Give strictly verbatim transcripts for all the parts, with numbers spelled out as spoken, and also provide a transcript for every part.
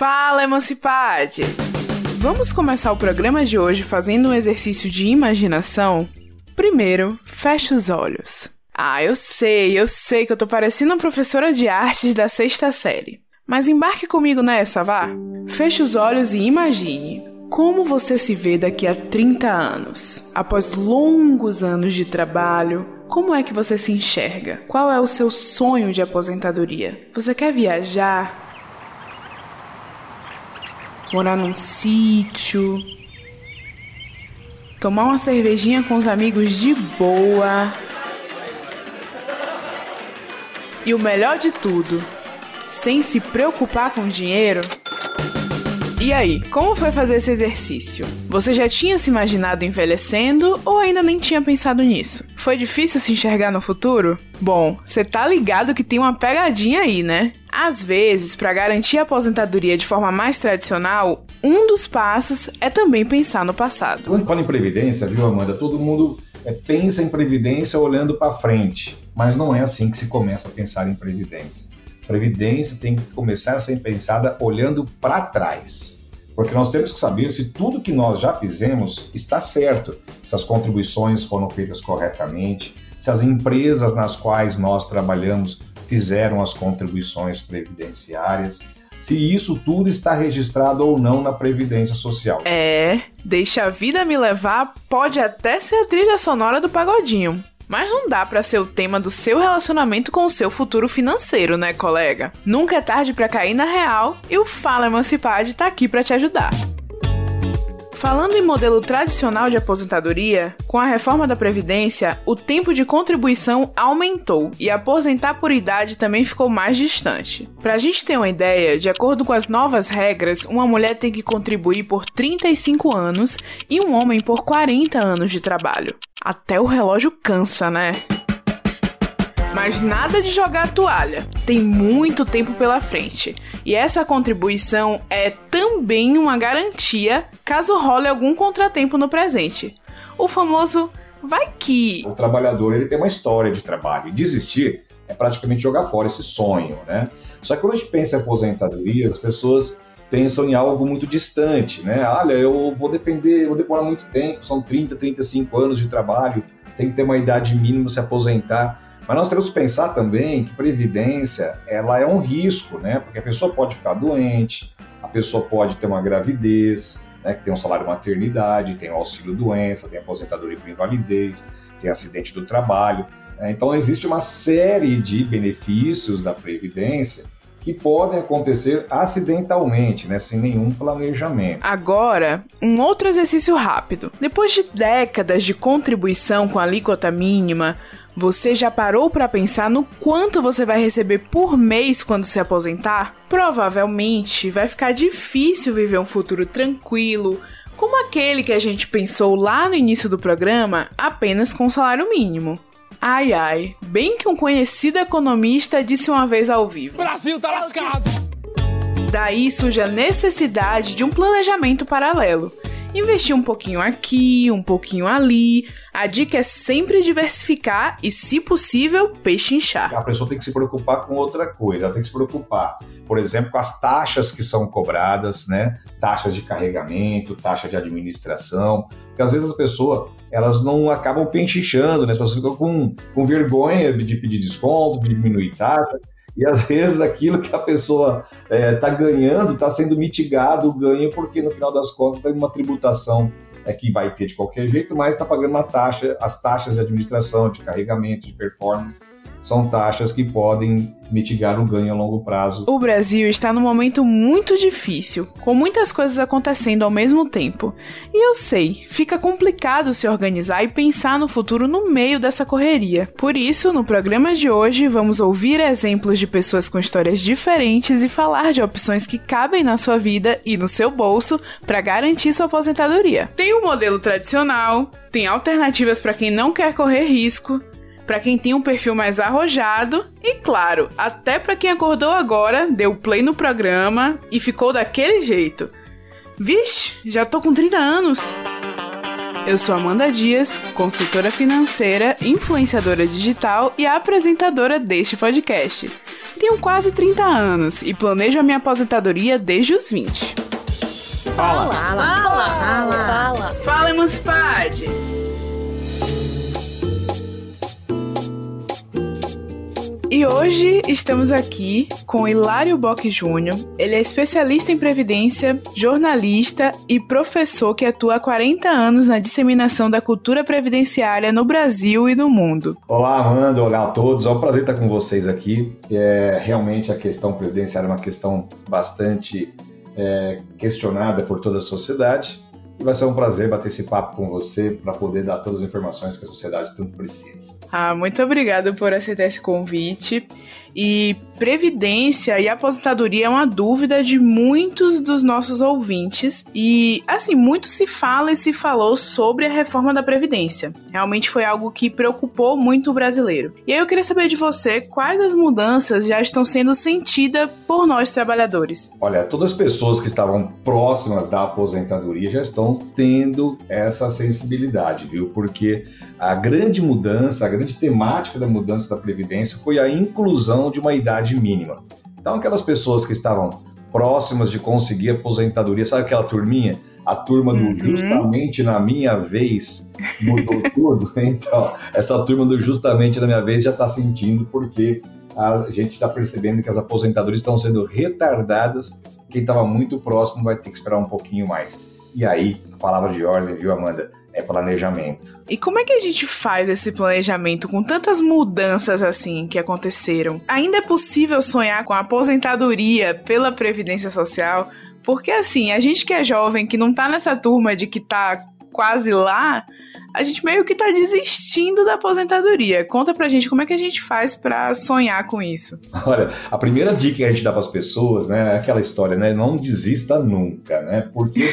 Fala, Emancipade! Vamos começar o programa de hoje fazendo um exercício de imaginação? Primeiro, fecha os olhos. Ah, eu sei, eu sei que eu tô parecendo uma professora de artes da sexta série. Mas embarque comigo nessa, vá! Feche os olhos e imagine como você se vê daqui a trinta anos. Após longos anos de trabalho, como é que você se enxerga? Qual é o seu sonho de aposentadoria? Você quer viajar? Morar num sítio? Tomar uma cervejinha com os amigos de boa? E o melhor de tudo, sem se preocupar com dinheiro? E aí, como foi fazer esse exercício? Você já tinha se imaginado envelhecendo ou ainda nem tinha pensado nisso? Foi difícil se enxergar no futuro? Bom, você tá ligado que tem uma pegadinha aí, né? Às vezes, para garantir a aposentadoria de forma mais tradicional, um dos passos é também pensar no passado. Quando fala em previdência, viu, Amanda? Todo mundo é, pensa em previdência olhando para frente, mas não é assim que se começa a pensar em previdência. Previdência tem que começar a ser pensada olhando para trás, porque nós temos que saber se tudo que nós já fizemos está certo, se as contribuições foram feitas corretamente, se as empresas nas quais nós trabalhamos fizeram as contribuições previdenciárias, se isso tudo está registrado ou não na Previdência Social. É, deixa a vida me levar pode até ser a trilha sonora do pagodinho. Mas não dá pra ser o tema do seu relacionamento com o seu futuro financeiro, né, colega? Nunca é tarde pra cair na real e o Fala Emancipade tá aqui pra te ajudar. Falando em modelo tradicional de aposentadoria, com a reforma da Previdência, o tempo de contribuição aumentou e aposentar por idade também ficou mais distante. Pra gente ter uma ideia, de acordo com as novas regras, uma mulher tem que contribuir por trinta e cinco anos e um homem por quarenta anos de trabalho. Até o relógio cansa, né? Mas nada de jogar a toalha. Tem muito tempo pela frente. E essa contribuição é também uma garantia caso role algum contratempo no presente. O famoso vai que... O trabalhador ele tem uma história de trabalho. E desistir é praticamente jogar fora esse sonho, né? Só que quando a gente pensa em aposentadoria, as pessoas pensam em algo muito distante, né? Olha, eu vou depender, vou demorar muito tempo, são trinta, trinta e cinco anos de trabalho, tem que ter uma idade mínima para se aposentar. Mas nós temos que pensar também que previdência, ela é um risco, né? Porque a pessoa pode ficar doente, a pessoa pode ter uma gravidez, né? Que tem um salário maternidade, tem o auxílio doença, tem aposentadoria por invalidez, tem acidente do trabalho. Né? Então existe uma série de benefícios da previdência que podem acontecer acidentalmente, né, sem nenhum planejamento. Agora, um outro exercício rápido. Depois de décadas de contribuição com a alíquota mínima, você já parou para pensar no quanto você vai receber por mês quando se aposentar? Provavelmente vai ficar difícil viver um futuro tranquilo, como aquele que a gente pensou lá no início do programa, apenas com o salário mínimo. Ai, ai, bem que um conhecido economista disse uma vez ao vivo: Brasil tá lascado! Daí surge a necessidade de um planejamento paralelo. Investir um pouquinho aqui, um pouquinho ali. A dica é sempre diversificar e, se possível, pechinchar. A pessoa tem que se preocupar com outra coisa. Ela tem que se preocupar, por exemplo, com as taxas que são cobradas, né? Taxas de carregamento, taxa de administração. Porque às vezes as pessoas, elas não acabam pechinchando, né? As pessoas ficam com, com vergonha de pedir desconto, de diminuir taxa. E às vezes aquilo que a pessoa está é, ganhando está sendo mitigado o ganho, porque no final das contas tem uma tributação é, que vai ter de qualquer jeito, mas está pagando uma taxa, as taxas de administração, de carregamento, de performance, são taxas que podem mitigar o ganho a longo prazo. O Brasil está num momento muito difícil, com muitas coisas acontecendo ao mesmo tempo. E eu sei, fica complicado se organizar e pensar no futuro no meio dessa correria. Por isso, no programa de hoje, vamos ouvir exemplos de pessoas com histórias diferentes e falar de opções que cabem na sua vida e no seu bolso para garantir sua aposentadoria. Tem o modelo tradicional, tem alternativas para quem não quer correr risco, para quem tem um perfil mais arrojado e, claro, até para quem acordou agora, deu play no programa e ficou daquele jeito. Vixe, já tô com trinta anos! Eu sou Amanda Dias, consultora financeira, influenciadora digital e apresentadora deste podcast. Tenho quase trinta anos e planejo a minha aposentadoria desde os vinte. Fala! Fala! Fala! Fala, fala. Fala Emancipade! E hoje estamos aqui com Hilário Bocchi Júnior Ele é especialista em previdência, jornalista e professor que atua há quarenta anos na disseminação da cultura previdenciária no Brasil e no mundo. Olá, Amanda. Olá a todos. É um prazer estar com vocês aqui. É, realmente a questão previdenciária é uma questão bastante é, questionada por toda a sociedade. E vai ser um prazer bater esse papo com você para poder dar todas as informações que a sociedade tanto precisa. Ah, muito obrigada por aceitar esse convite. E previdência e aposentadoria é uma dúvida de muitos dos nossos ouvintes. E, assim, muito se fala e se falou sobre a reforma da previdência. Realmente foi algo que preocupou muito o brasileiro. E aí eu queria saber de você quais as mudanças já estão sendo sentidas por nós trabalhadores. Olha, todas as pessoas que estavam próximas da aposentadoria já estão tendo essa sensibilidade, viu? Porque a grande mudança, a grande temática da mudança da Previdência foi a inclusão de uma idade mínima. Então, aquelas pessoas que estavam próximas de conseguir aposentadoria, sabe aquela turminha? A turma do uhum. justamente na minha vez mudou tudo. Então, essa turma do justamente na minha vez já está sentindo, porque a gente está percebendo que as aposentadorias estão sendo retardadas. Quem estava muito próximo vai ter que esperar um pouquinho mais. E aí, a palavra de ordem, viu, Amanda? É planejamento. E como é que a gente faz esse planejamento com tantas mudanças assim que aconteceram? Ainda é possível sonhar com a aposentadoria pela Previdência Social? Porque assim, a gente que é jovem, que não tá nessa turma de que tá quase lá, a gente meio que tá desistindo da aposentadoria. Conta pra gente como é que a gente faz pra sonhar com isso. Olha, a primeira dica que a gente dá pras pessoas, né, é aquela história, né, não desista nunca, né, porque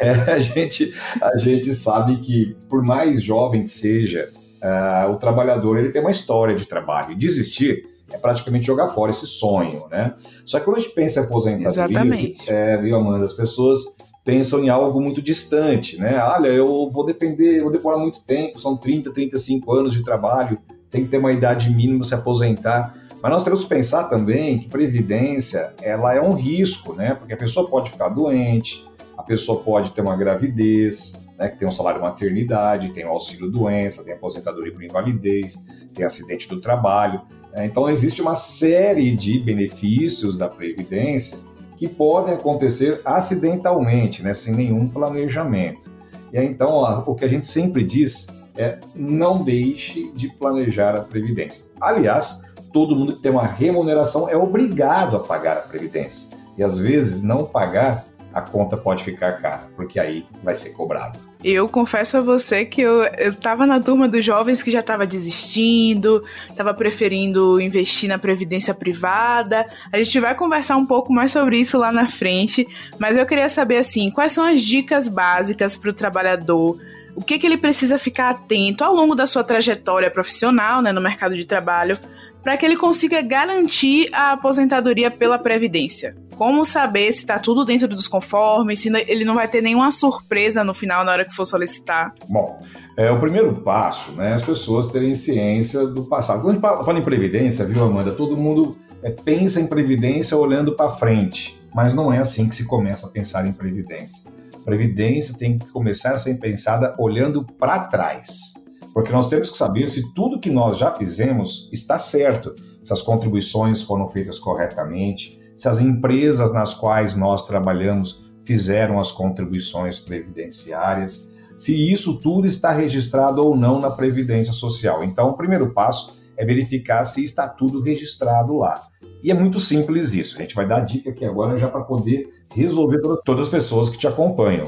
é, a, gente, a gente sabe que por mais jovem que seja, uh, o trabalhador, ele tem uma história de trabalho, e desistir é praticamente jogar fora esse sonho, né. Só que quando a gente pensa em aposentadoria, exatamente. É, viu, Amanda, as pessoas pensam em algo muito distante, né? Olha, eu vou depender, eu vou demorar muito tempo, são trinta, trinta e cinco anos de trabalho, tem que ter uma idade mínima para se aposentar. Mas nós temos que pensar também que previdência, ela é um risco, né? Porque a pessoa pode ficar doente, a pessoa pode ter uma gravidez, né? Que tem um salário maternidade, tem o auxílio-doença, tem aposentadoria por invalidez, tem acidente do trabalho. Então, existe uma série de benefícios da previdência que podem acontecer acidentalmente, né, sem nenhum planejamento. E aí, então, ó, o que a gente sempre diz é não deixe de planejar a Previdência. Aliás, todo mundo que tem uma remuneração é obrigado a pagar a Previdência. E, às vezes, não pagar, a conta pode ficar cara, porque aí vai ser cobrado. Eu confesso a você que eu, eu tava na turma dos jovens que já tava desistindo, tava preferindo investir na previdência privada. A gente vai conversar um pouco mais sobre isso lá na frente, mas eu queria saber, assim, quais são as dicas básicas para o trabalhador, o que que ele precisa ficar atento ao longo da sua trajetória profissional, né, no mercado de trabalho, para que ele consiga garantir a aposentadoria pela Previdência. Como saber se está tudo dentro dos conformes, se ele não vai ter nenhuma surpresa no final, na hora que for solicitar? Bom, é o primeiro passo, né, as pessoas terem ciência do passado. Quando a gente fala em Previdência, viu, Amanda, todo mundo é, pensa em Previdência olhando para frente, mas não é assim que se começa a pensar em Previdência. Previdência tem que começar a ser pensada olhando para trás. Porque nós temos que saber se tudo que nós já fizemos está certo, se as contribuições foram feitas corretamente, se as empresas nas quais nós trabalhamos fizeram as contribuições previdenciárias, se isso tudo está registrado ou não na Previdência Social. Então, o primeiro passo é verificar se está tudo registrado lá. E é muito simples isso. A gente vai dar dica aqui agora já para poder resolver para todas as pessoas que te acompanham.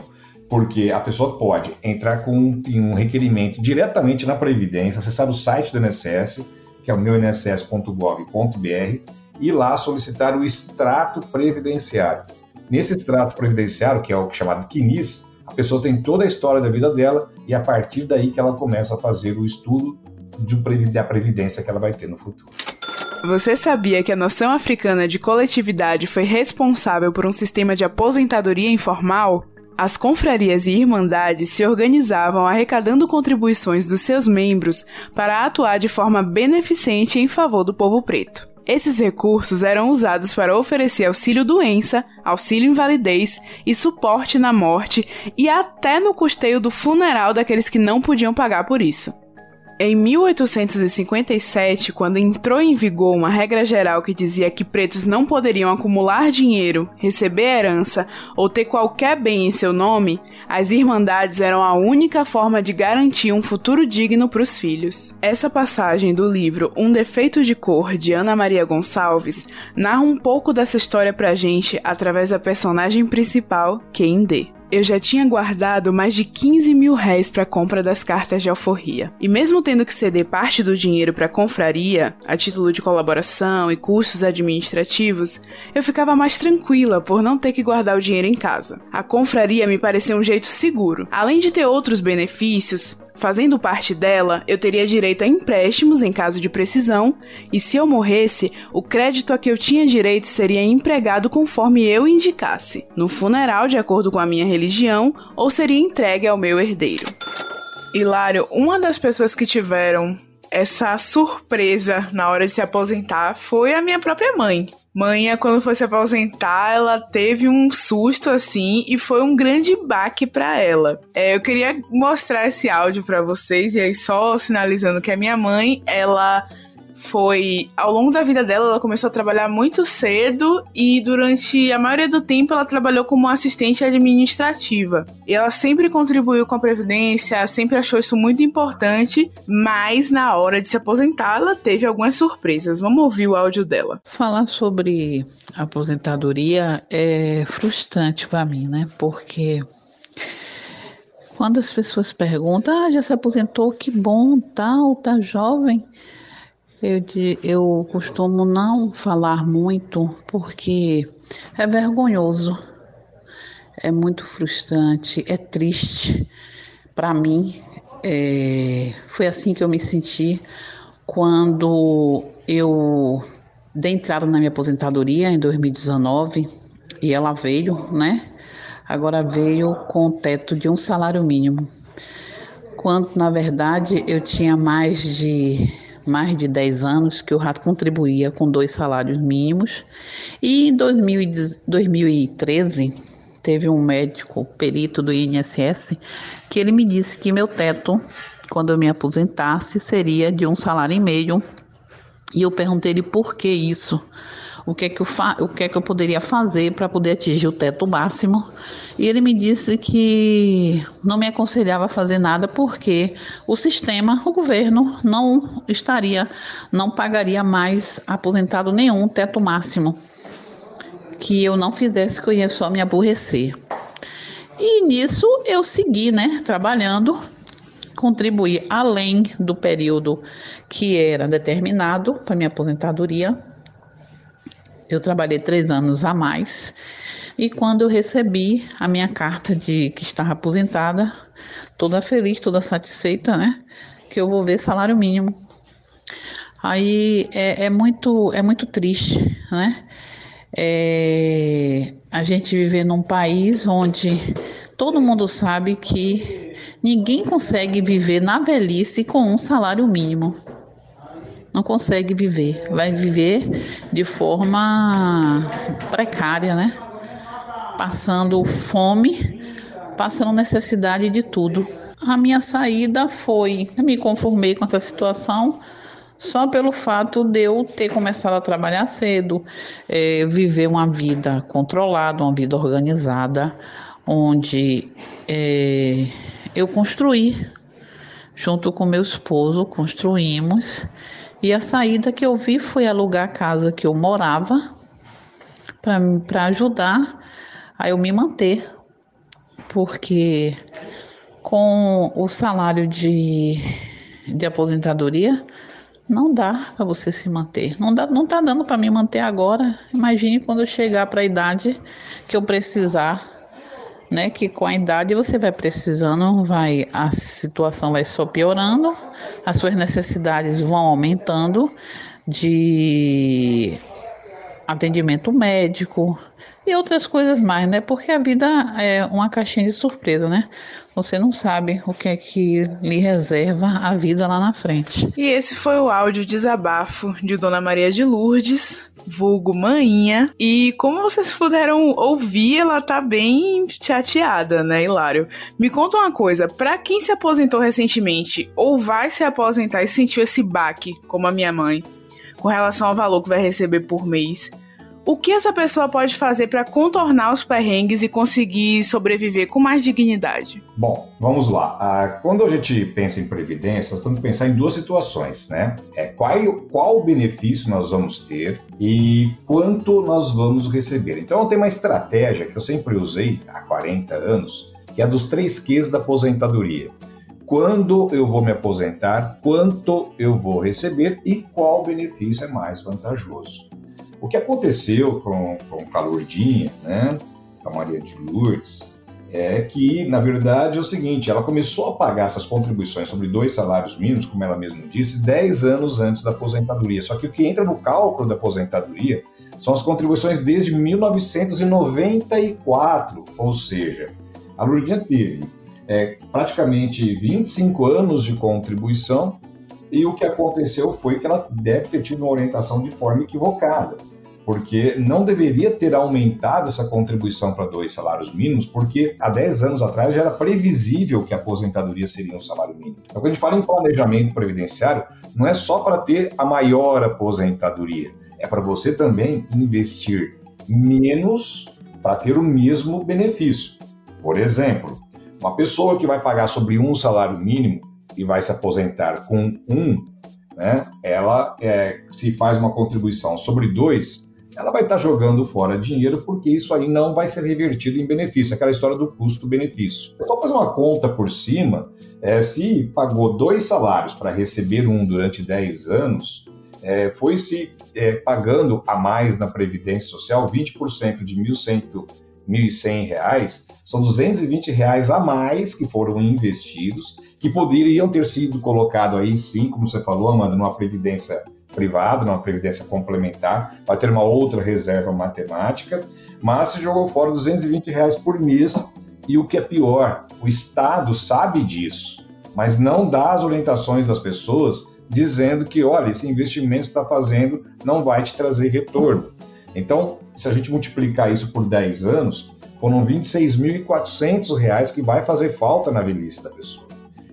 Porque a pessoa pode entrar com um, um requerimento diretamente na Previdência, acessar o site do I N S S, que é o meu I N S S ponto gov ponto B R, e lá solicitar o extrato previdenciário. Nesse extrato previdenciário, que é o chamado KINIS, a pessoa tem toda a história da vida dela e a partir daí que ela começa a fazer o estudo de, da Previdência que ela vai ter no futuro. Você sabia que a noção africana de coletividade foi responsável por um sistema de aposentadoria informal? As confrarias e irmandades se organizavam arrecadando contribuições dos seus membros para atuar de forma beneficente em favor do povo preto. Esses recursos eram usados para oferecer auxílio-doença, auxílio-invalidez e suporte na morte e até no custeio do funeral daqueles que não podiam pagar por isso. Em mil oitocentos e cinquenta e sete, quando entrou em vigor uma regra geral que dizia que pretos não poderiam acumular dinheiro, receber herança ou ter qualquer bem em seu nome, as irmandades eram a única forma de garantir um futuro digno para os filhos. Essa passagem do livro Um Defeito de Cor, de Ana Maria Gonçalves, narra um pouco dessa história pra gente através da personagem principal, Kehinde. Eu já tinha guardado mais de quinze mil réis para a compra das cartas de alforria. E mesmo tendo que ceder parte do dinheiro para a confraria, a título de colaboração e custos administrativos, eu ficava mais tranquila por não ter que guardar o dinheiro em casa. A confraria me pareceu um jeito seguro. Além de ter outros benefícios, fazendo parte dela, eu teria direito a empréstimos em caso de precisão, e se eu morresse, o crédito a que eu tinha direito seria empregado conforme eu indicasse, no funeral de acordo com a minha religião, ou seria entregue ao meu herdeiro. Hilário, uma das pessoas que tiveram essa surpresa na hora de se aposentar foi a minha própria mãe. Mãinha, quando foi se aposentar, ela teve um susto assim e foi um grande baque pra ela. É, eu queria mostrar esse áudio pra vocês, e aí só sinalizando que a minha mãe, ela foi, ao longo da vida dela, ela começou a trabalhar muito cedo e durante a maioria do tempo ela trabalhou como assistente administrativa. E ela sempre contribuiu com a Previdência, sempre achou isso muito importante, mas na hora de se aposentar ela teve algumas surpresas. Vamos ouvir o áudio dela. Falar sobre aposentadoria é frustrante para mim, né? Porque quando as pessoas perguntam, ah, já se aposentou, que bom, tal, tá jovem... Eu, de, eu costumo não falar muito porque é vergonhoso, é muito frustrante, é triste. Para mim, é, foi assim que eu me senti quando eu dei entrada na minha aposentadoria em dois mil e dezenove e ela veio, né? Agora veio com o teto de um salário mínimo, quando na verdade eu tinha mais de... mais de dez anos que eu já contribuía com dois salários mínimos. E em dois mil e treze, teve um médico perito do I N S S que ele me disse que meu teto, quando eu me aposentasse, seria de um salário e meio. E eu perguntei ele por que isso, o que é que eu, fa- o que é que eu poderia fazer para poder atingir o teto máximo. E ele me disse que não me aconselhava a fazer nada porque o sistema, o governo, não estaria, não pagaria mais aposentado nenhum teto máximo. Que eu não fizesse, que eu ia só me aborrecer. E nisso eu segui, né, trabalhando, contribuir além do período que era determinado para minha aposentadoria. Eu trabalhei três anos a mais e quando eu recebi a minha carta de que estava aposentada, toda feliz, toda satisfeita, né? Que eu vou ver salário mínimo. Aí é, é, muito, é muito triste, né? É, a gente viver num país onde todo mundo sabe que ninguém consegue viver na velhice com um salário mínimo. Não consegue viver. Vai viver de forma precária, né? Passando fome, passando necessidade de tudo. A minha saída foi... Eu me conformei com essa situação só pelo fato de eu ter começado a trabalhar cedo, é, viver uma vida controlada, uma vida organizada, onde... É, eu construí, junto com meu esposo, construímos, e a saída que eu vi foi alugar a casa que eu morava para ajudar a eu me manter, porque com o salário de, de aposentadoria não dá para você se manter, não dá, não tá dando para me manter agora, imagine quando eu chegar para a idade que eu precisar. Né, que com a idade você vai precisando, vai, a situação vai só piorando, as suas necessidades vão aumentando de atendimento médico, e outras coisas mais, né? Porque a vida é uma caixinha de surpresa, né? Você não sabe o que é que lhe reserva a vida lá na frente. E esse foi o áudio desabafo de Dona Maria de Lourdes, vulgo Mãinha. E como vocês puderam ouvir, ela tá bem chateada, né, Hilário? Me conta uma coisa, pra quem se aposentou recentemente ou vai se aposentar e sentiu esse baque, como a minha mãe, com relação ao valor que vai receber por mês, o que essa pessoa pode fazer para contornar os perrengues e conseguir sobreviver com mais dignidade? Bom, vamos lá. Quando a gente pensa em previdência, nós temos que pensar em duas situações, né? É qual, qual o benefício nós vamos ter e quanto nós vamos receber. Então, tem uma estratégia que eu sempre usei há quarenta anos, que é a dos três Qs da aposentadoria. Quando eu vou me aposentar, quanto eu vou receber e qual benefício é mais vantajoso. O que aconteceu com, com a Lourdinha, né, com a Maria de Lourdes, é que, na verdade, é o seguinte, ela começou a pagar essas contribuições sobre dois salários mínimos, como ela mesma disse, dez anos antes da aposentadoria. Só que o que entra no cálculo da aposentadoria são as contribuições desde mil novecentos e noventa e quatro, ou seja, a Lourdinha teve é, praticamente vinte e cinco anos de contribuição, e o que aconteceu foi que ela deve ter tido uma orientação de forma equivocada, porque não deveria ter aumentado essa contribuição para dois salários mínimos, porque há dez anos atrás já era previsível que a aposentadoria seria um salário mínimo. Então, quando a gente fala em planejamento previdenciário, não é só para ter a maior aposentadoria, é para você também investir menos para ter o mesmo benefício. Por exemplo, uma pessoa que vai pagar sobre um salário mínimo e vai se aposentar com um, né, ela é, se faz uma contribuição sobre dois, ela vai estar jogando fora dinheiro, porque isso aí não vai ser revertido em benefício, aquela história do custo-benefício. Só fazer uma conta por cima, é, se pagou dois salários para receber um durante dez anos, é, foi se é, pagando a mais na Previdência Social, vinte por cento de mil e cem reais, são duzentos e vinte reais a mais que foram investidos, que poderiam ter sido colocados aí, sim, como você falou, Amanda, numa previdência privada, numa previdência complementar, para ter uma outra reserva matemática, mas se jogou fora duzentos e vinte reais por mês, e o que é pior, o Estado sabe disso, mas não dá as orientações das pessoas, dizendo que, olha, esse investimento que você está fazendo não vai te trazer retorno. Então, se a gente multiplicar isso por dez anos, foram vinte e seis mil e quatrocentos reais que vai fazer falta na velhice da pessoa.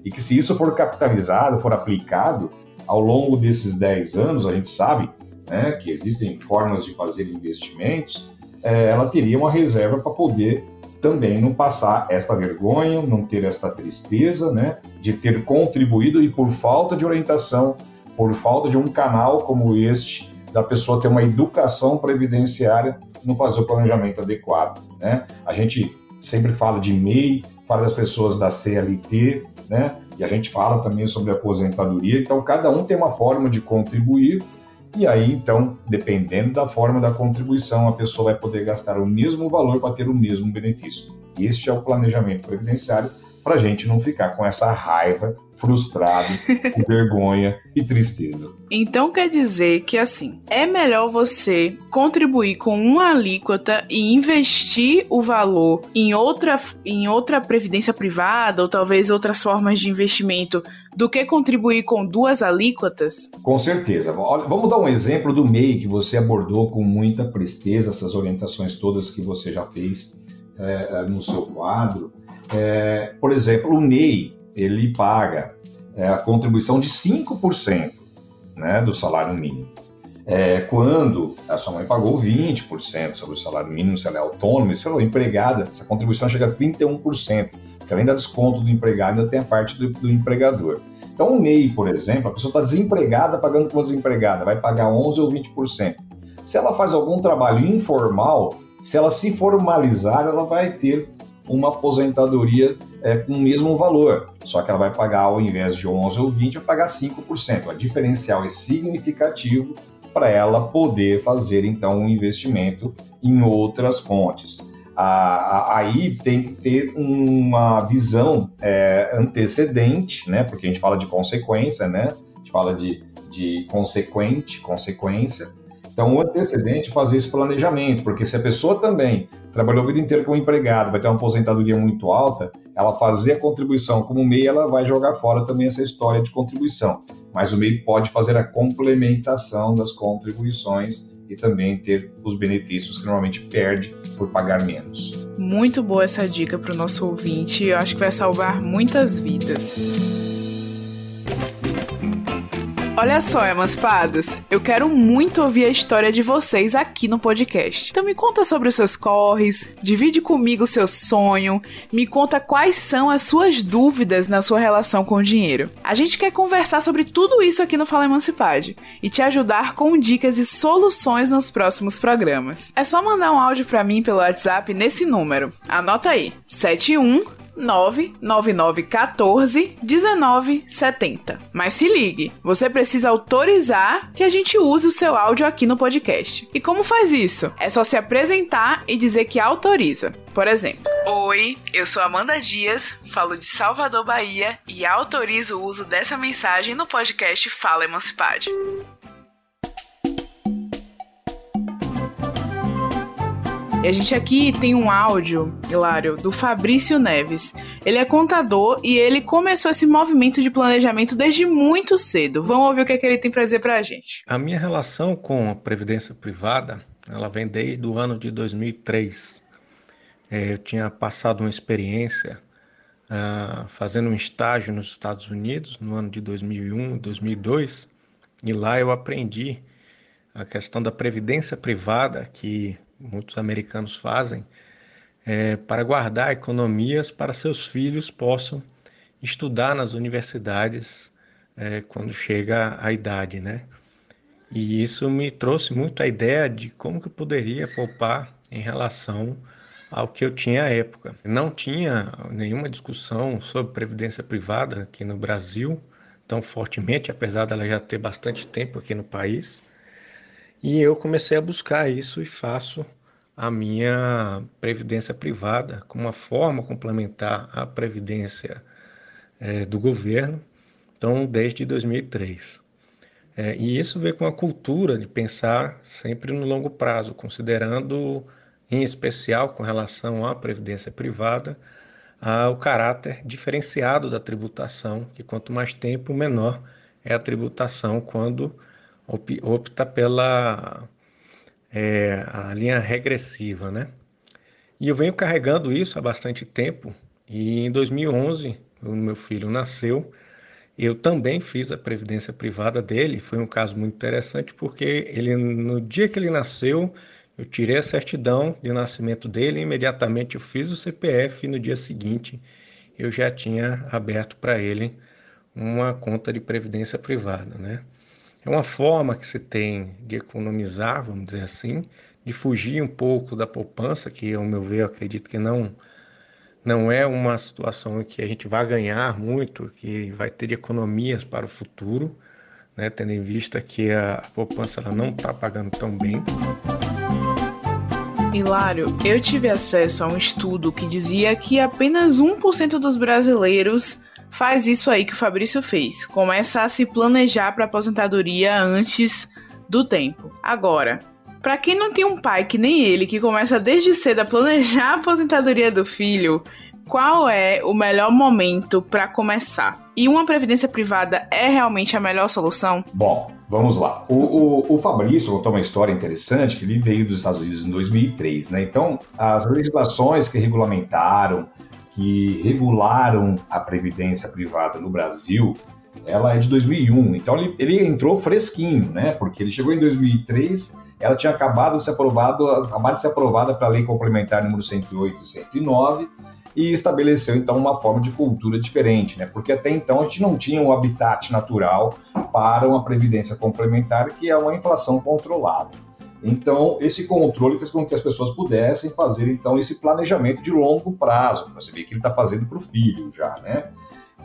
E que se isso for capitalizado, for aplicado, ao longo desses dez anos, a gente sabe, né, que existem formas de fazer investimentos, é, ela teria uma reserva para poder também não passar esta vergonha, não ter esta tristeza, né, de ter contribuído e por falta de orientação, por falta de um canal como este, da pessoa ter uma educação previdenciária, não fazer o planejamento adequado, né? A gente sempre fala de M E I, fala das pessoas da C L T, né? E a gente fala também sobre aposentadoria, então cada um tem uma forma de contribuir, e aí então, dependendo da forma da contribuição, a pessoa vai poder gastar o mesmo valor para ter o mesmo benefício. Este é o planejamento previdenciário, para a gente não ficar com essa raiva, frustrado, com vergonha e tristeza. Então quer dizer que, assim, é melhor você contribuir com uma alíquota e investir o valor em outra, em outra previdência privada ou talvez outras formas de investimento do que contribuir com duas alíquotas? Com certeza. Vamos dar um exemplo do M E I que você abordou com muita presteza, essas orientações todas que você já fez é, no seu quadro. É, por exemplo, o M E I, ele paga é, a contribuição de cinco por cento, né, do salário mínimo. É, quando a sua mãe pagou vinte por cento sobre o salário mínimo, se ela é autônoma, se ela é empregada, essa contribuição chega a trinta e um por cento, porque além da desconto do empregado, ainda tem a parte do, do empregador. Então, o M E I, por exemplo, a pessoa está desempregada, pagando como desempregada, vai pagar onze por cento ou vinte por cento. Se ela faz algum trabalho informal, se ela se formalizar, ela vai ter uma aposentadoria é, com o mesmo valor, só que ela vai pagar, ao invés de onze ou vinte, vai pagar cinco por cento. O diferencial é significativo para ela poder fazer, então, um investimento em outras fontes. Ah, aí tem que ter uma visão é, antecedente, né? Porque a gente fala de consequência, né? A gente fala de, de consequente, consequência. Então, o antecedente é fazer esse planejamento, porque se a pessoa também trabalhou a vida inteira como empregado, vai ter uma aposentadoria muito alta, ela fazer a contribuição como MEI, ela vai jogar fora também essa história de contribuição. Mas o MEI pode fazer a complementação das contribuições e também ter os benefícios que normalmente perde por pagar menos. Muito boa essa dica para o nosso ouvinte, eu acho que vai salvar muitas vidas. Olha só, emancipados, eu quero muito ouvir a história de vocês aqui no podcast. Então me conta sobre os seus corres, divide comigo o seu sonho, me conta quais são as suas dúvidas na sua relação com o dinheiro. A gente quer conversar sobre tudo isso aqui no Fala Emancipade e te ajudar com dicas e soluções nos próximos programas. É só mandar um áudio pra mim pelo WhatsApp nesse número. Anota aí, sete um nove nove nove um quatro um nove sete zero. Mas se ligue, você precisa autorizar que a gente use o seu áudio aqui no podcast. E como faz isso? É só se apresentar e dizer que autoriza. Por exemplo, oi, eu sou Amanda Dias, falo de Salvador, Bahia, e autorizo o uso dessa mensagem no podcast Fala Emancipade. E a gente aqui tem um áudio, Hilário, do Fabrício Neves. Ele é contador e ele começou esse movimento de planejamento desde muito cedo. Vamos ouvir o que é que ele tem para dizer para a gente. A minha relação com a previdência privada, ela vem desde o ano de dois mil e três. Eu tinha passado uma experiência uh, fazendo um estágio nos Estados Unidos no ano de dois mil e um, dois mil e dois. E lá eu aprendi a questão da previdência privada que muitos americanos fazem, é, para guardar economias para seus filhos possam estudar nas universidades é, quando chega a idade, né? E isso me trouxe muito a ideia de como que eu poderia poupar em relação ao que eu tinha à época. Não tinha nenhuma discussão sobre previdência privada aqui no Brasil, tão fortemente, apesar dela já ter bastante tempo aqui no país. E eu comecei a buscar isso e faço a minha previdência privada como uma forma complementar à previdência é, do governo, então desde dois mil e três. É, e isso veio com a cultura de pensar sempre no longo prazo, considerando, em especial com relação à previdência privada, o caráter diferenciado da tributação, que quanto mais tempo, menor é a tributação quando opta pela é, a linha regressiva, né? E eu venho carregando isso há bastante tempo, e em dois mil e onze, quando meu filho nasceu, eu também fiz a previdência privada dele. Foi um caso muito interessante, porque ele, no dia que ele nasceu, eu tirei a certidão de nascimento dele, e imediatamente eu fiz o C P F, e no dia seguinte eu já tinha aberto para ele uma conta de previdência privada, né? É uma forma que se tem de economizar, vamos dizer assim, de fugir um pouco da poupança, que ao meu ver, eu acredito que não, não é uma situação em que a gente vai ganhar muito, que vai ter economias para o futuro, né, tendo em vista que a poupança ela não está pagando tão bem. Hilário, eu tive acesso a um estudo que dizia que apenas um por cento dos brasileiros faz isso aí que o Fabrício fez. Começa a se planejar para a aposentadoria antes do tempo. Agora, para quem não tem um pai que nem ele, que começa desde cedo a planejar a aposentadoria do filho, qual é o melhor momento para começar? E uma previdência privada é realmente a melhor solução? Bom, vamos lá. O, o, o Fabrício contou uma história interessante, que ele veio dos Estados Unidos em dois mil e três, né? Então, as legislações que regulamentaram, que regularam a previdência privada no Brasil, ela é de dois mil e um, então ele, ele entrou fresquinho, né? Porque ele chegou em dois mil e três, ela tinha acabado de ser aprovado, acabado de ser aprovada para a Lei Complementar número cento e oito e cento e nove, e estabeleceu então uma forma de cultura diferente, né? Porque até então a gente não tinha um habitat natural para uma previdência complementar, que é uma inflação controlada. Então, esse controle fez com que as pessoas pudessem fazer, então, esse planejamento de longo prazo. Você vê que ele está fazendo para o filho já, né?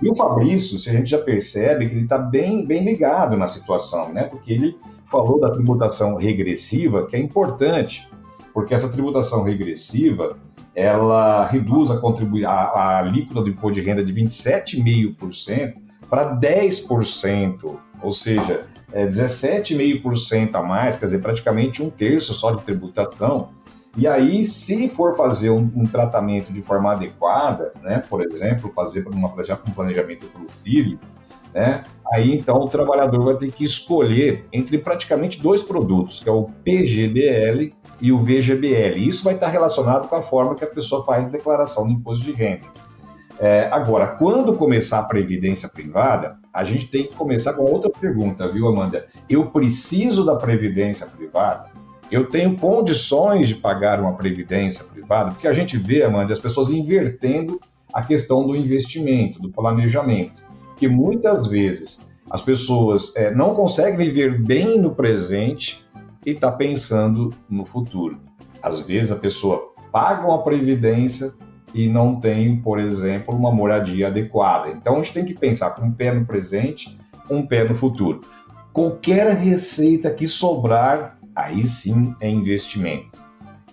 E o Fabrício, se a gente já percebe que ele está bem, bem ligado na situação, né? Porque ele falou da tributação regressiva, que é importante, porque essa tributação regressiva, ela reduz a, contribu- a, a alíquota do imposto de renda de vinte e sete vírgula cinco por cento para dez por cento, ou seja, é, dezessete vírgula cinco por cento a mais, quer dizer, praticamente um terço só de tributação. E aí, se for fazer um, um tratamento de forma adequada, né, por exemplo, fazer uma, um planejamento para o filho, né, aí então o trabalhador vai ter que escolher entre praticamente dois produtos, que é o P G B L e o V G B L. Isso vai estar relacionado com a forma que a pessoa faz a declaração do imposto de renda. É, agora, quando começar a previdência privada, a gente tem que começar com outra pergunta, viu, Amanda? Eu preciso da previdência privada? Eu tenho condições de pagar uma previdência privada? Porque a gente vê, Amanda, as pessoas invertendo a questão do investimento, do planejamento, que muitas vezes as pessoas é, não conseguem viver bem no presente e está pensando no futuro. Às vezes a pessoa paga uma previdência e não tem, por exemplo, uma moradia adequada. Então, a gente tem que pensar com um pé no presente, um pé no futuro. Qualquer receita que sobrar, aí sim é investimento,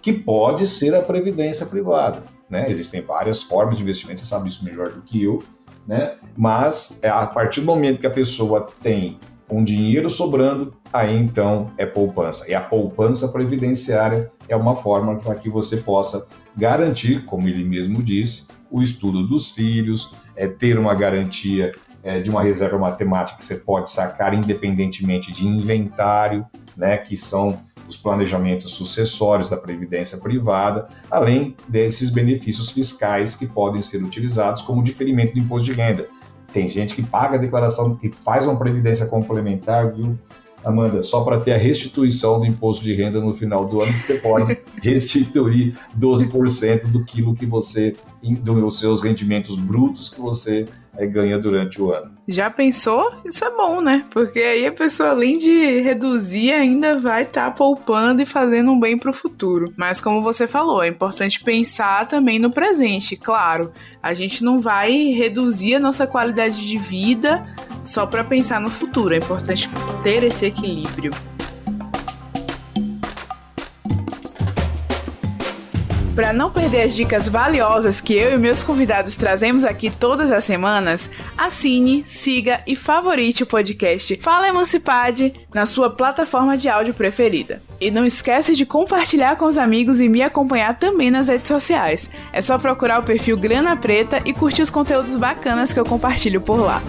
que pode ser a previdência privada, né? Existem várias formas de investimento, você sabe isso melhor do que eu, né? Mas, a partir do momento que a pessoa tem um dinheiro sobrando, aí então é poupança. E a poupança previdenciária é uma forma para que você possa garantir, como ele mesmo disse, o estudo dos filhos, é ter uma garantia é, de uma reserva matemática que você pode sacar independentemente de inventário, né, que são os planejamentos sucessórios da previdência privada, além desses benefícios fiscais que podem ser utilizados como diferimento do imposto de renda. Tem gente que paga a declaração, que faz uma previdência complementar, viu, Amanda? Só para ter a restituição do imposto de renda no final do ano, você pode restituir doze por cento do quilo que você, dos seus rendimentos brutos que você é, ganha durante o ano. Já pensou? Isso é bom, né? Porque aí a pessoa, além de reduzir, ainda vai estar tá poupando e fazendo um bem para o futuro. Mas como você falou, é importante pensar também no presente. Claro, a gente não vai reduzir a nossa qualidade de vida só para pensar no futuro. É importante ter esse equilíbrio. Para não perder as dicas valiosas que eu e meus convidados trazemos aqui todas as semanas, assine, siga e favorite o podcast Fala Emancipade na sua plataforma de áudio preferida. E não esquece de compartilhar com os amigos e me acompanhar também nas redes sociais. É só procurar o perfil Grana Preta e curtir os conteúdos bacanas que eu compartilho por lá.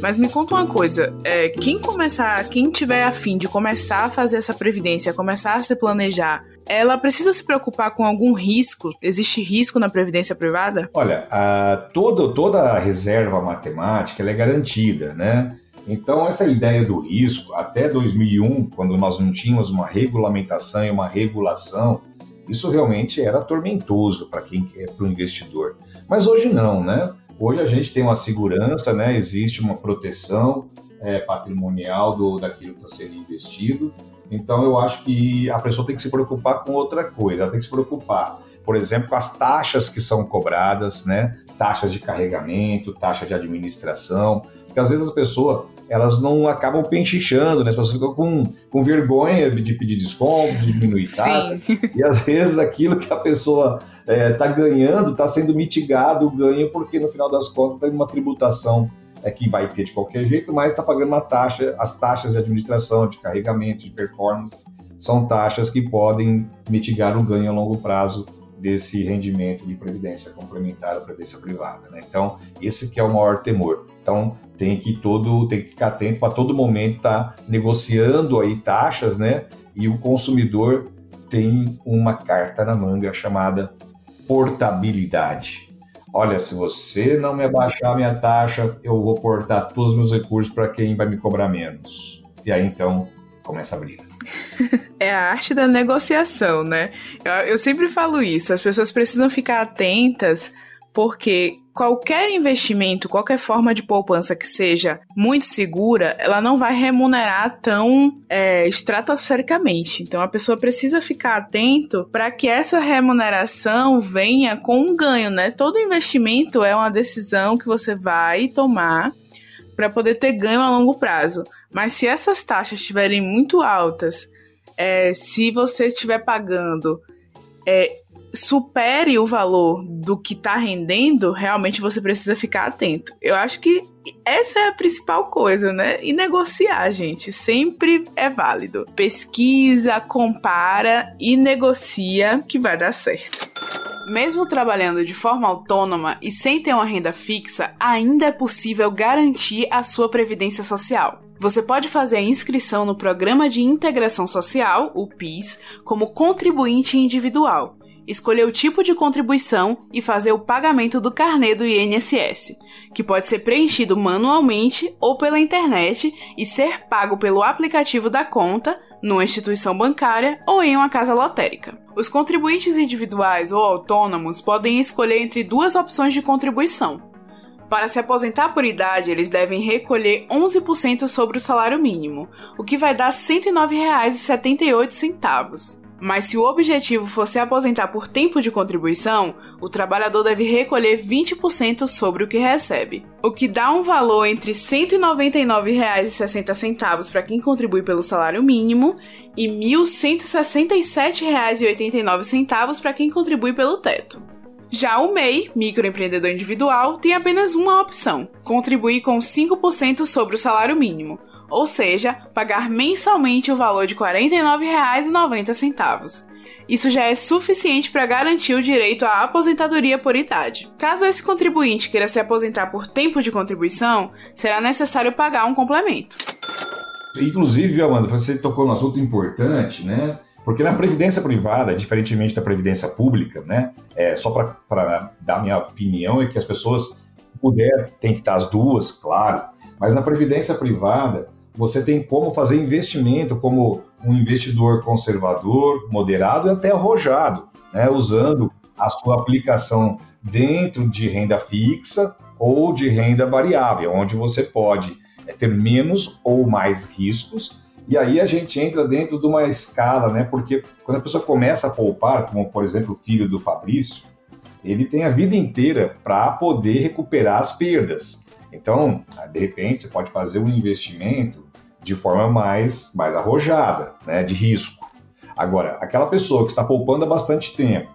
Mas me conta uma coisa, é, quem começar, quem tiver a fim de começar a fazer essa previdência, começar a se planejar, ela precisa se preocupar com algum risco? Existe risco na previdência privada? Olha, a, todo, toda a reserva matemática ela é garantida, né? Então, essa ideia do risco, até dois mil e um, quando nós não tínhamos uma regulamentação e uma regulação, isso realmente era tormentoso para quem é para o investidor. Mas hoje não, né? Hoje a gente tem uma segurança, né? Existe uma proteção é, patrimonial do, daquilo que está sendo investido. Então, eu acho que a pessoa tem que se preocupar com outra coisa. Ela tem que se preocupar, por exemplo, com as taxas que são cobradas, né? Taxas de carregamento, taxa de administração. Porque, às vezes, as pessoas elas não acabam pechinchando, né? As pessoas ficam com, com vergonha de pedir desconto, de diminuir taxa. E, às vezes, aquilo que a pessoa está é, ganhando está sendo mitigado o ganho, porque, no final das contas, tem uma tributação é, que vai ter de qualquer jeito, mas está pagando uma taxa. As taxas de administração, de carregamento, de performance, são taxas que podem mitigar o ganho a longo prazo desse rendimento de previdência complementar à previdência privada, né? Então, esse que é o maior temor. Então, tem que, todo, tem que ficar atento para todo momento estar tá negociando aí taxas, né? E o consumidor tem uma carta na manga chamada portabilidade. Olha, se você não me abaixar a minha taxa, eu vou portar todos os meus recursos para quem vai me cobrar menos. E aí, então, começa a briga. É a arte da negociação, né? Eu, eu sempre falo isso, as pessoas precisam ficar atentas, porque qualquer investimento, qualquer forma de poupança que seja muito segura, ela não vai remunerar tão é, estratosfericamente. Então, a pessoa precisa ficar atento para que essa remuneração venha com um ganho, né? Todo investimento é uma decisão que você vai tomar para poder ter ganho a longo prazo. Mas se essas taxas estiverem muito altas, é, se você estiver pagando é, supere o valor do que está rendendo, realmente você precisa ficar atento. Eu acho que essa é a principal coisa, né? E negociar, gente, sempre é válido. Pesquisa, compara e negocia que vai dar certo. Mesmo trabalhando de forma autônoma e sem ter uma renda fixa, ainda é possível garantir a sua previdência social. Você pode fazer a inscrição no Programa de Integração Social, o P I S, como contribuinte individual, escolher o tipo de contribuição e fazer o pagamento do carnê do I N S S, que pode ser preenchido manualmente ou pela internet e ser pago pelo aplicativo da conta, numa instituição bancária ou em uma casa lotérica. Os contribuintes individuais ou autônomos podem escolher entre duas opções de contribuição. Para se aposentar por idade, eles devem recolher onze por cento sobre o salário mínimo, o que vai dar cento e nove reais e setenta e oito centavos. Mas se o objetivo for se aposentar por tempo de contribuição, o trabalhador deve recolher vinte por cento sobre o que recebe, o que dá um valor entre cento e noventa e nove reais e sessenta centavos para quem contribui pelo salário mínimo e mil cento e sessenta e sete reais e oitenta e nove centavos para quem contribui pelo teto. Já o M E I, microempreendedor individual, tem apenas uma opção: contribuir com cinco por cento sobre o salário mínimo, ou seja, pagar mensalmente o valor de quarenta e nove reais e noventa centavos. Isso já é suficiente para garantir o direito à aposentadoria por idade. Caso esse contribuinte queira se aposentar por tempo de contribuição, será necessário pagar um complemento. Inclusive, Amanda, você tocou num assunto importante, né? Porque na previdência privada, diferentemente da previdência pública, né? É, só para dar minha opinião, é que as pessoas, se puder, tem que estar as duas, claro, mas na previdência privada, você tem como fazer investimento como um investidor conservador, moderado e até arrojado, né? Usando a sua aplicação dentro de renda fixa ou de renda variável, onde você pode ter menos ou mais riscos. E aí a gente entra dentro de uma escala, né? Porque quando a pessoa começa a poupar, como por exemplo o filho do Fabrício, ele tem a vida inteira para poder recuperar as perdas. Então, de repente, você pode fazer um investimento de forma mais, mais arrojada, né, de risco. Agora, aquela pessoa que está poupando há bastante tempo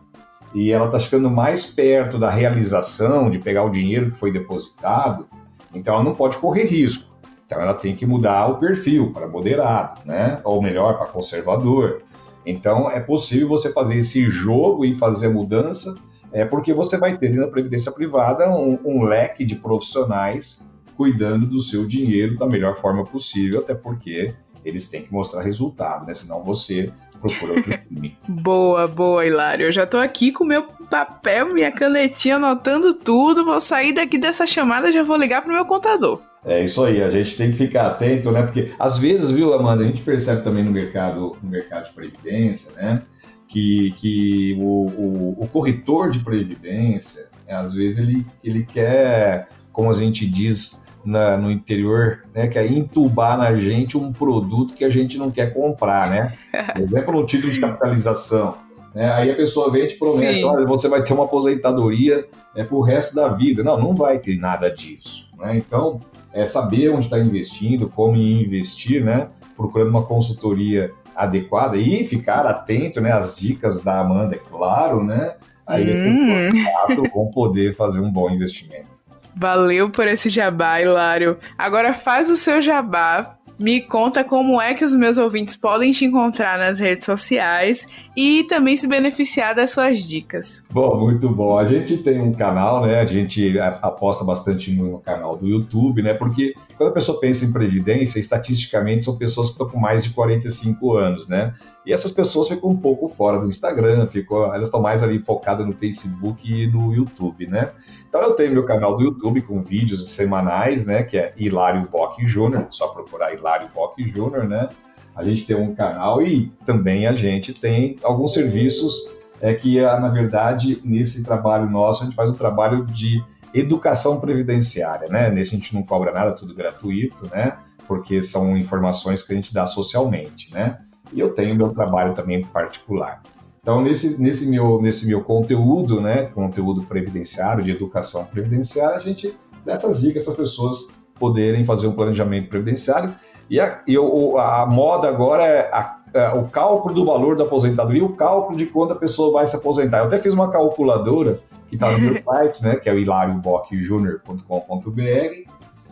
e ela está ficando mais perto da realização, de pegar o dinheiro que foi depositado, então ela não pode correr risco. Então, ela tem que mudar o perfil para moderado, né, ou melhor, para conservador. Então, é possível você fazer esse jogo e fazer a mudança. É porque você vai ter na previdência privada um, um leque de profissionais cuidando do seu dinheiro da melhor forma possível, até porque eles têm que mostrar resultado, né? Senão você procura outro time. Boa, boa, Hilário. Eu já tô aqui com meu papel, minha canetinha, anotando tudo. Vou sair daqui dessa chamada e já vou ligar pro meu contador. É isso aí, a gente tem que ficar atento, né? Porque às vezes, viu, Amanda, a gente percebe também no mercado, no mercado de previdência, né? que, que o, o, o corretor de previdência, né, às vezes ele, ele quer, como a gente diz na, no interior, né, quer entubar na gente um produto que a gente não quer comprar, né? Por exemplo, no título de capitalização. Né, aí a pessoa vem e te promete, olha, você vai ter uma aposentadoria é, pro resto da vida. Não, não vai ter nada disso. Né? Então, é saber onde está investindo, como investir, né? Procurando uma consultoria adequada e ficar atento, né, às dicas da Amanda, é claro, né? Aí hum. eu vou poder fazer um bom investimento. Valeu por esse jabá, Hilário. Agora faz o seu jabá, me conta como é que os meus ouvintes podem te encontrar nas redes sociais e também se beneficiar das suas dicas. Bom, muito bom. A gente tem um canal, né? A gente aposta bastante no canal do YouTube, né? Porque quando a pessoa pensa em previdência, estatisticamente são pessoas que estão com mais de quarenta e cinco anos, né? E essas pessoas ficam um pouco fora do Instagram, ficam, elas estão mais ali focadas no Facebook e no YouTube, né? Então eu tenho meu canal do YouTube com vídeos semanais, né? Que é Hilário Bocchi Júnior, só procurar Hilário Bocchi Júnior, né? A gente tem um canal e também a gente tem alguns serviços é, que, na verdade, nesse trabalho nosso, a gente faz um trabalho de educação previdenciária, né? Nesse a gente não cobra nada, tudo gratuito, né? Porque são informações que a gente dá socialmente, né? E eu tenho meu trabalho também particular. Então, nesse, nesse, meu, nesse meu conteúdo, né, conteúdo previdenciário, de educação previdenciária, a gente dá essas dicas para as pessoas poderem fazer um planejamento previdenciário. E a, eu, a moda agora é a é, o cálculo do valor da aposentadoria e o cálculo de quando a pessoa vai se aposentar. Eu até fiz uma calculadora que está no meu site, né, que é o hilário bocchi júnior ponto com ponto br,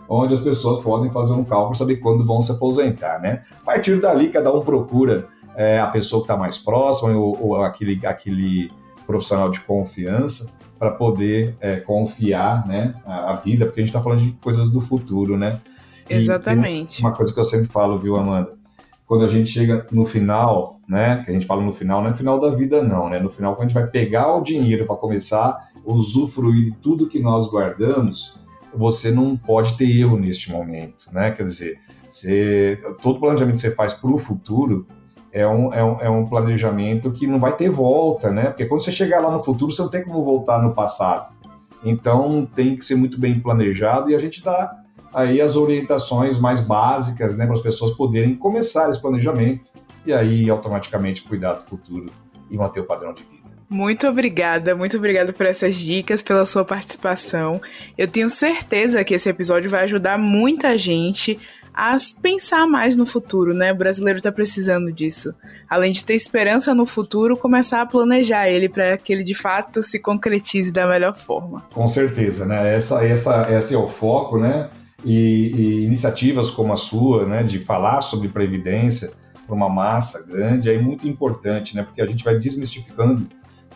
onde as pessoas podem fazer um cálculo, saber quando vão se aposentar, né? A partir dali, cada um procura é, a pessoa que está mais próxima ou, ou aquele, aquele profissional de confiança para poder é, confiar, né, a, a vida, porque a gente está falando de coisas do futuro, né? E exatamente. Uma coisa que eu sempre falo, viu, Amanda? Quando a gente chega no final, né, que a gente fala no final, não é no final da vida não, né? No final, quando a gente vai pegar o dinheiro para começar a usufruir de tudo que nós guardamos, você não pode ter erro neste momento, né? Quer dizer, você, todo planejamento que você faz para o futuro é um, é, um, é um planejamento que não vai ter volta, né? Porque quando você chegar lá no futuro, você não tem como voltar no passado. Então, tem que ser muito bem planejado e a gente dá aí as orientações mais básicas, né, para as pessoas poderem começar esse planejamento e aí automaticamente cuidar do futuro e manter o padrão de vida. Muito obrigada, muito obrigada por essas dicas, pela sua participação. Eu tenho certeza que esse episódio vai ajudar muita gente a pensar mais no futuro, né? O brasileiro está precisando disso. Além de ter esperança no futuro, começar a planejar ele para que ele de fato se concretize da melhor forma. Com certeza, né? Essa, essa, esse é o foco, né? E, e iniciativas como a sua, né, de falar sobre previdência para uma massa grande é muito importante, né, porque a gente vai desmistificando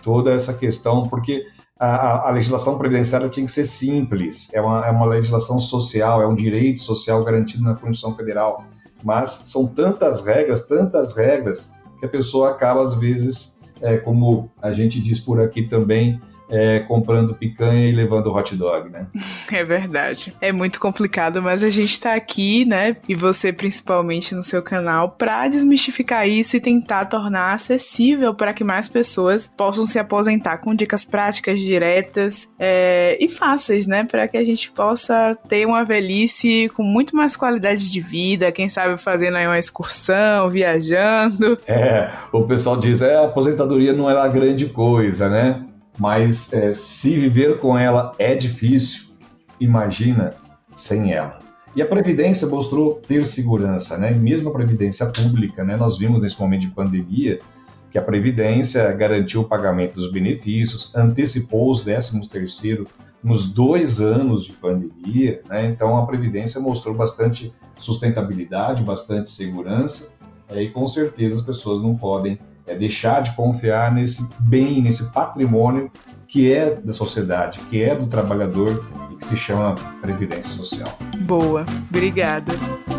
toda essa questão, porque a, a legislação previdenciária tinha que ser simples, é uma, é uma legislação social, é um direito social garantido na Constituição Federal, mas são tantas regras, tantas regras, que a pessoa acaba, às vezes, é, como a gente diz por aqui também, É, comprando picanha e levando hot dog, né? É verdade. É muito complicado, mas a gente tá aqui, né? E você, principalmente, no seu canal, pra desmistificar isso e tentar tornar acessível para que mais pessoas possam se aposentar com dicas práticas, diretas é, e fáceis, né? Para que a gente possa ter uma velhice com muito mais qualidade de vida, quem sabe fazendo aí uma excursão, viajando. É, o pessoal diz, é, a aposentadoria não era grande coisa, né? Mas é, se viver com ela é difícil, imagina sem ela. E a Previdência mostrou ter segurança, né? Mesmo a Previdência Pública, né? Nós vimos nesse momento de pandemia que a Previdência garantiu o pagamento dos benefícios, antecipou os décimos terceiros nos dois anos de pandemia, né? Então a Previdência mostrou bastante sustentabilidade, bastante segurança, é, e com certeza as pessoas não podem é deixar de confiar nesse bem, nesse patrimônio que é da sociedade, que é do trabalhador e que se chama Previdência Social. Boa, obrigada.